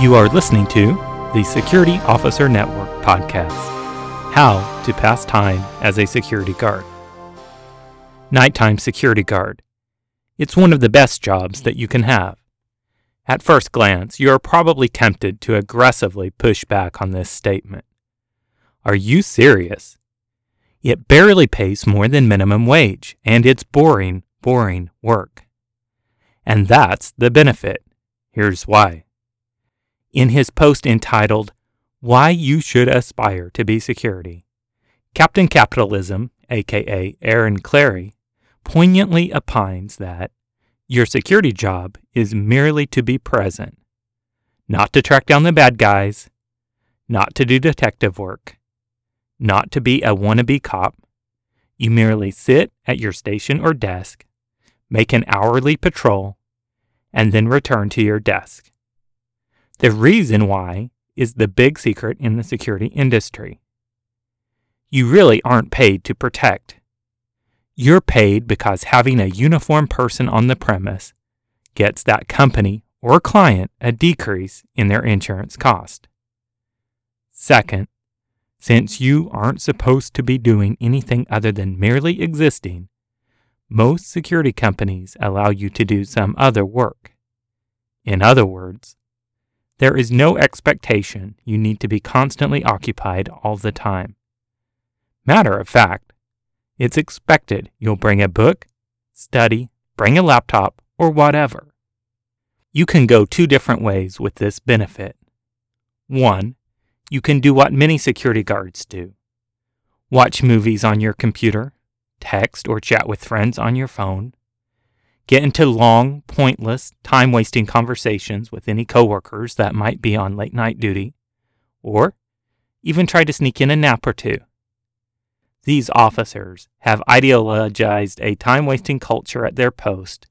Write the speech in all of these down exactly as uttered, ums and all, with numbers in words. You are listening to the Security Officer Network podcast, How to Pass Time as a Security Guard. Nighttime Security Guard. It's one of the best jobs that you can have. At first glance, you are probably tempted to aggressively push back on this statement. Are you serious? It barely pays more than minimum wage, and it's boring, boring work. And that's the benefit. Here's why. In his post entitled, Why You Should Aspire to Be Security, Captain Capitalism, aka Aaron Clary, poignantly opines that your security job is merely to be present, not to track down the bad guys, not to do detective work, not to be a wannabe cop. You merely sit at your station or desk, make an hourly patrol, and then return to your desk. The reason why is the big secret in the security industry. You really aren't paid to protect. You're paid because having a uniformed person on the premise gets that company or client a decrease in their insurance cost. Second, since you aren't supposed to be doing anything other than merely existing, most security companies allow you to do some other work. In other words, there is no expectation you need to be constantly occupied all the time. Matter of fact, it's expected you'll bring a book, study, bring a laptop, or whatever. You can go two different ways with this benefit. One, you can do what many security guards do. Watch movies on your computer, text or chat with friends on your phone, get into long, pointless, time-wasting conversations with any coworkers that might be on late-night duty, or even try to sneak in a nap or two. These officers have ideologized a time-wasting culture at their post,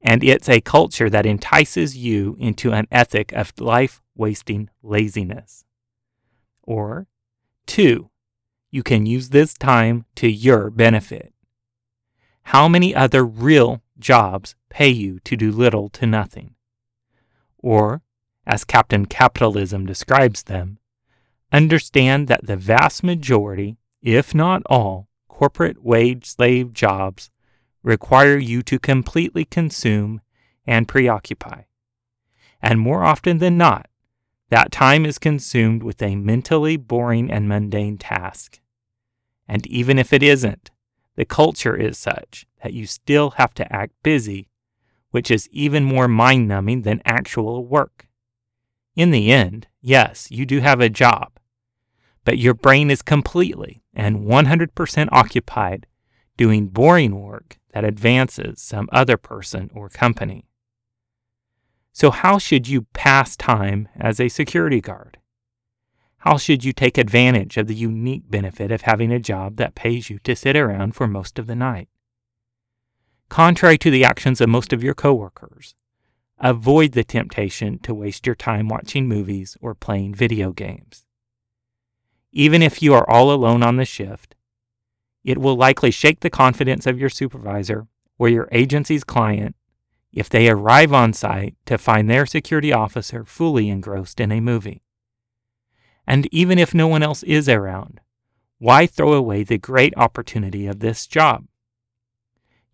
and it's a culture that entices you into an ethic of life-wasting laziness. Or, two, you can use this time to your benefit. How many other real jobs pay you to do little to nothing? Or, as Captain Capitalism describes them, understand that the vast majority, if not all, corporate wage slave jobs require you to completely consume and preoccupy. And more often than not, that time is consumed with a mentally boring and mundane task. And even if it isn't, the culture is such that you still have to act busy, which is even more mind-numbing than actual work. In the end, yes, you do have a job, but your brain is completely and one hundred percent occupied doing boring work that advances some other person or company. So how should you pass time as a security guard? How should you take advantage of the unique benefit of having a job that pays you to sit around for most of the night? Contrary to the actions of most of your coworkers, avoid the temptation to waste your time watching movies or playing video games. Even if you are all alone on the shift, it will likely shake the confidence of your supervisor or your agency's client if they arrive on site to find their security officer fully engrossed in a movie. And even if no one else is around, why throw away the great opportunity of this job?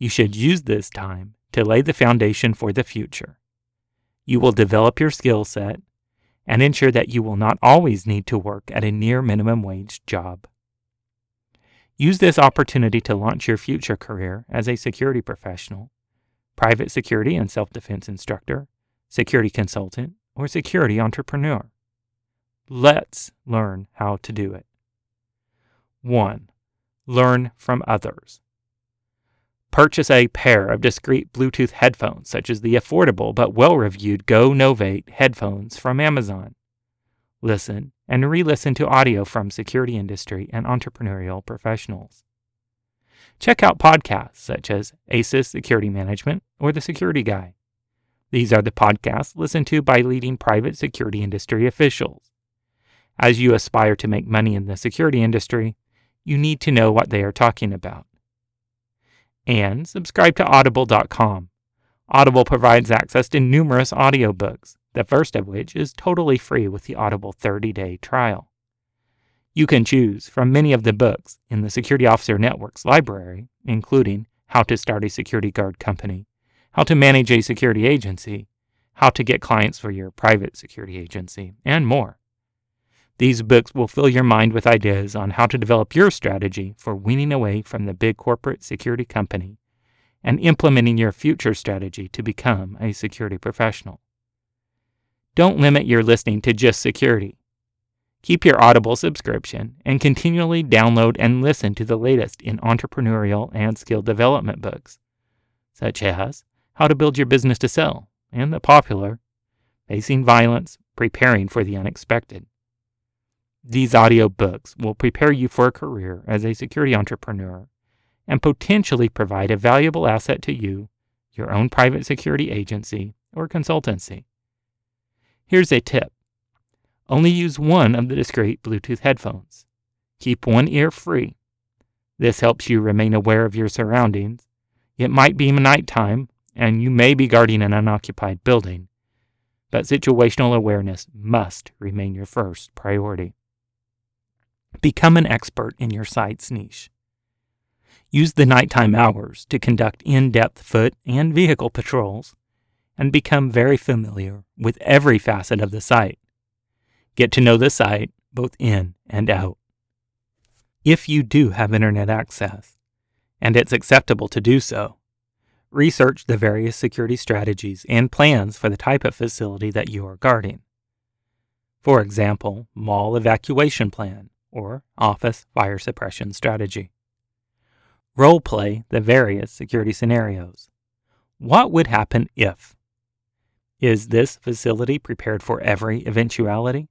You should use this time to lay the foundation for the future. You will develop your skill set and ensure that you will not always need to work at a near minimum wage job. Use this opportunity to launch your future career as a security professional, private security and self-defense instructor, security consultant, or security entrepreneur. Let's learn how to do it. one. Learn from others. Purchase a pair of discreet Bluetooth headphones, such as the affordable but well-reviewed Go Novate headphones from Amazon. Listen and re-listen to audio from security industry and entrepreneurial professionals. Check out podcasts such as ASUS Security Management or The Security Guy. These are the podcasts listened to by leading private security industry officials. As you aspire to make money in the security industry, you need to know what they are talking about. And subscribe to audible dot com. Audible provides access to numerous audiobooks, the first of which is totally free with the Audible thirty-day trial. You can choose from many of the books in the Security Officer Network's library, including How to Start a Security Guard Company, How to Manage a Security Agency, How to Get Clients for Your Private Security Agency, and more. These books will fill your mind with ideas on how to develop your strategy for weaning away from the big corporate security company and implementing your future strategy to become a security professional. Don't limit your listening to just security. Keep your Audible subscription and continually download and listen to the latest in entrepreneurial and skill development books, such as How to Build Your Business to Sell and the popular Facing Violence, Preparing for the Unexpected. These audiobooks will prepare you for a career as a security entrepreneur and potentially provide a valuable asset to you, your own private security agency, or consultancy. Here's a tip. Only use one of the discrete Bluetooth headphones. Keep one ear free. This helps you remain aware of your surroundings. It might be nighttime, and you may be guarding an unoccupied building, but situational awareness must remain your first priority. Become an expert in your site's niche. Use the nighttime hours to conduct in-depth foot and vehicle patrols and become very familiar with every facet of the site. Get to know the site both in and out. If you do have internet access, and it's acceptable to do so, research the various security strategies and plans for the type of facility that you are guarding. For example, mall evacuation plan or office fire suppression strategy. Role play the various security scenarios. What would happen if? Is this facility prepared for every eventuality?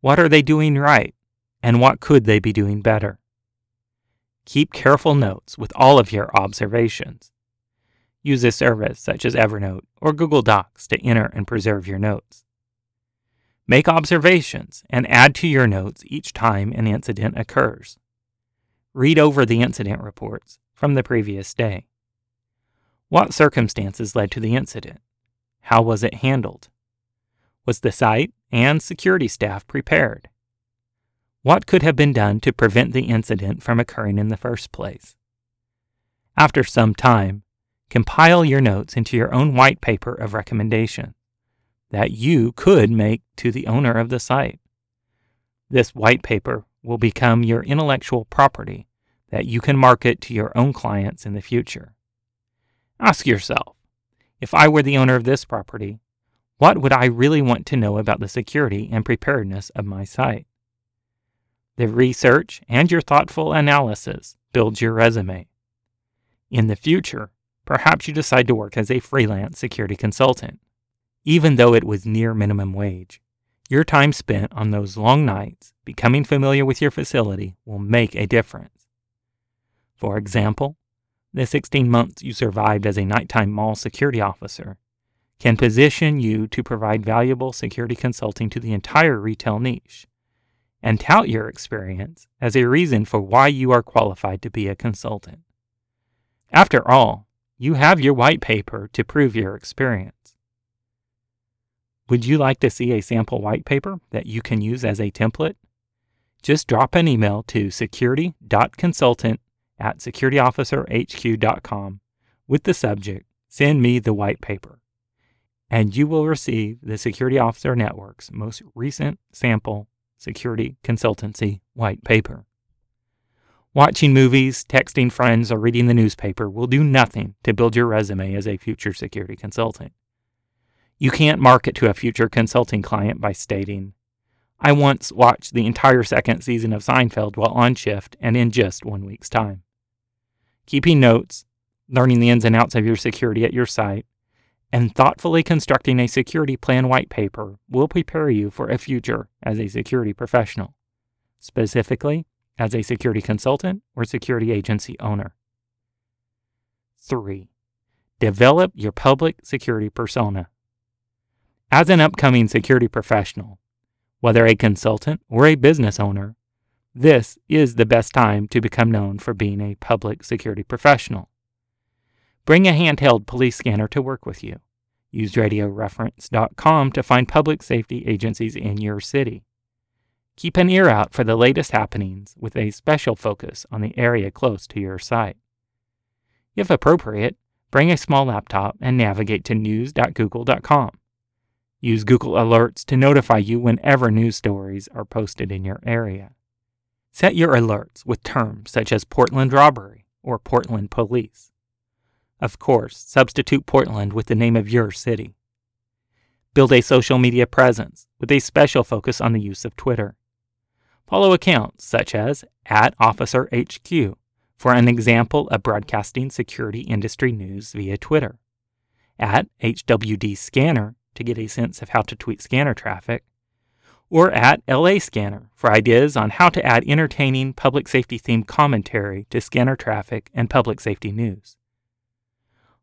What are they doing right, and what could they be doing better? Keep careful notes with all of your observations. Use a service such as Evernote or Google Docs to enter and preserve your notes. Make observations and add to your notes each time an incident occurs. Read over the incident reports from the previous day. What circumstances led to the incident? How was it handled? Was the site and security staff prepared? What could have been done to prevent the incident from occurring in the first place? After some time, compile your notes into your own white paper of recommendation that you could make to the owner of the site. This white paper will become your intellectual property that you can market to your own clients in the future. Ask yourself, if I were the owner of this property, what would I really want to know about the security and preparedness of my site? The research and your thoughtful analysis builds your resume. In the future, perhaps you decide to work as a freelance security consultant. Even though it was near minimum wage, your time spent on those long nights becoming familiar with your facility will make a difference. For example, the sixteen months you survived as a nighttime mall security officer can position you to provide valuable security consulting to the entire retail niche and tout your experience as a reason for why you are qualified to be a consultant. After all, you have your white paper to prove your experience. Would you like to see a sample white paper that you can use as a template? Just drop an email to security dot consultant at security officer h q dot com with the subject, "Send me the white paper," and you will receive the Security Officer Network's most recent sample security consultancy white paper. Watching movies, texting friends, or reading the newspaper will do nothing to build your resume as a future security consultant. You can't market to a future consulting client by stating, "I once watched the entire second season of Seinfeld while on shift and in just one week's time." Keeping notes, learning the ins and outs of your security at your site, and thoughtfully constructing a security plan white paper will prepare you for a future as a security professional. Specifically, as a security consultant or security agency owner. three. Develop your public security persona. As an upcoming security professional, whether a consultant or a business owner, this is the best time to become known for being a public security professional. Bring a handheld police scanner to work with you. Use radio reference dot com to find public safety agencies in your city. Keep an ear out for the latest happenings with a special focus on the area close to your site. If appropriate, bring a small laptop and navigate to news dot google dot com. Use Google Alerts to notify you whenever news stories are posted in your area. Set your alerts with terms such as Portland robbery or Portland police. Of course, substitute Portland with the name of your city. Build a social media presence with a special focus on the use of Twitter. Follow accounts such as at Officer H Q for an example of broadcasting security industry news via Twitter, at H W D Scanner to get a sense of how to tweet scanner traffic, or at L A Scanner for ideas on how to add entertaining public safety-themed commentary to scanner traffic and public safety news.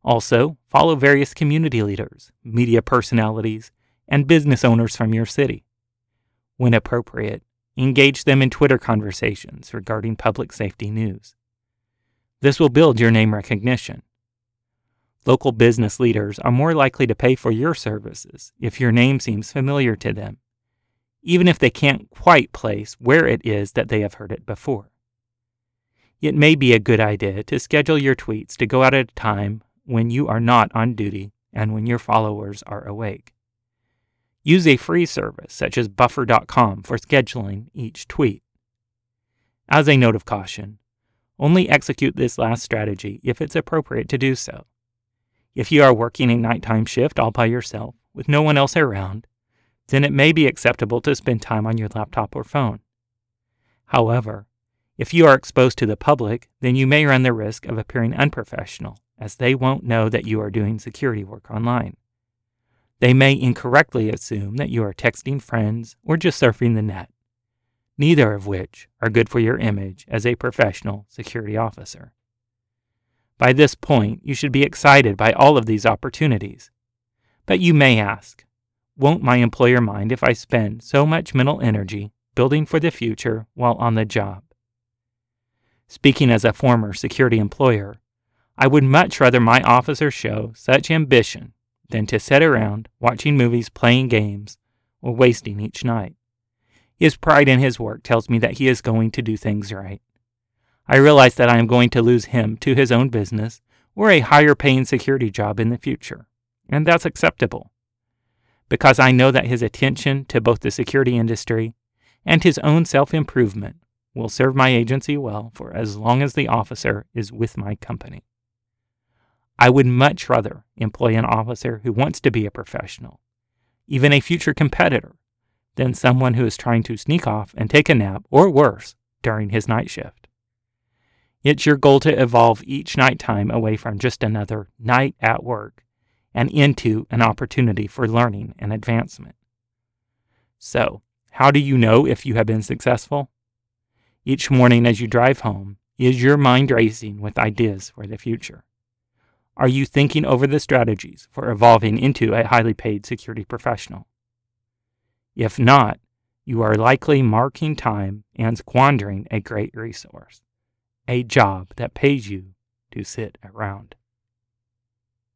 Also, follow various community leaders, media personalities, and business owners from your city. When appropriate, engage them in Twitter conversations regarding public safety news. This will build your name recognition. Local business leaders are more likely to pay for your services if your name seems familiar to them, even if they can't quite place where it is that they have heard it before. It may be a good idea to schedule your tweets to go out at a time when you are not on duty and when your followers are awake. Use a free service such as Buffer dot com for scheduling each tweet. As a note of caution, only execute this last strategy if it's appropriate to do so. If you are working a nighttime shift all by yourself with no one else around, then it may be acceptable to spend time on your laptop or phone. However, if you are exposed to the public, then you may run the risk of appearing unprofessional, as they won't know that you are doing security work online. They may incorrectly assume that you are texting friends or just surfing the net, neither of which are good for your image as a professional security officer. By this point, you should be excited by all of these opportunities. But you may ask, won't my employer mind if I spend so much mental energy building for the future while on the job? Speaking as a former security employer, I would much rather my officers show such ambition than to sit around watching movies, playing games, or wasting each night. His pride in his work tells me that he is going to do things right. I realize that I am going to lose him to his own business or a higher-paying security job in the future, and that's acceptable, because I know that his attention to both the security industry and his own self-improvement will serve my agency well for as long as the officer is with my company. I would much rather employ an officer who wants to be a professional, even a future competitor, than someone who is trying to sneak off and take a nap, or worse, during his night shift. It's your goal to evolve each nighttime away from just another night at work and into an opportunity for learning and advancement. So, how do you know if you have been successful? Each morning as you drive home, is your mind racing with ideas for the future? Are you thinking over the strategies for evolving into a highly paid security professional? If not, you are likely marking time and squandering a great resource, a job that pays you to sit around.